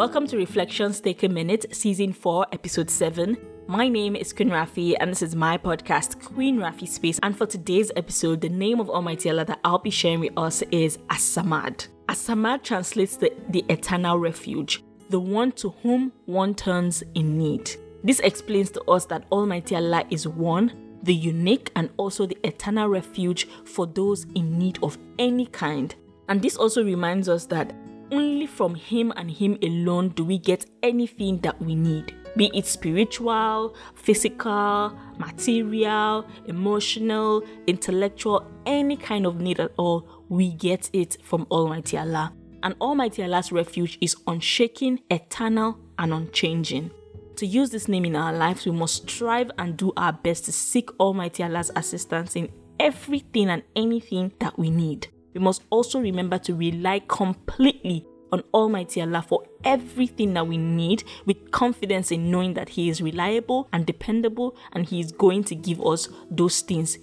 Welcome to Reflections Take a Minute, Season 4, Episode 7. My name is Queen Rafi and this is my podcast, Queen Rafi Space. And for today's episode, the name of Almighty Allah that I'll be sharing with us is As-Samad. As-Samad translates the eternal refuge, the one to whom one turns in need. This explains to us that Almighty Allah is one, the unique, and also the eternal refuge for those in need of any kind. And this also reminds us that only from Him and Him alone do we get anything that we need, be it spiritual, physical, material, emotional, intellectual, any kind of need at all, we get it from Almighty Allah. And Almighty Allah's refuge is unshaken, eternal, and unchanging. To use this name in our lives, we must strive and do our best to seek Almighty Allah's assistance in everything and anything that we need. We must also remember to rely completely on Almighty Allah for everything that we need, with confidence in knowing that He is reliable and dependable, and He is going to give us those things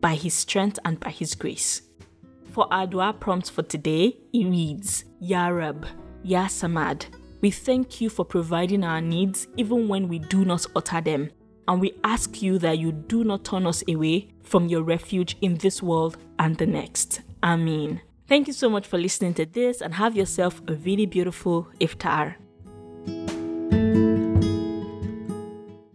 by His strength and by His grace. For our dua prompt for today, it reads, Ya Rab, Ya Samad, we thank you for providing our needs even when we do not utter them. And we ask you that you do not turn us away from your refuge in this world and the next. Ameen. Thank you so much for listening to this, and have yourself a really beautiful iftar.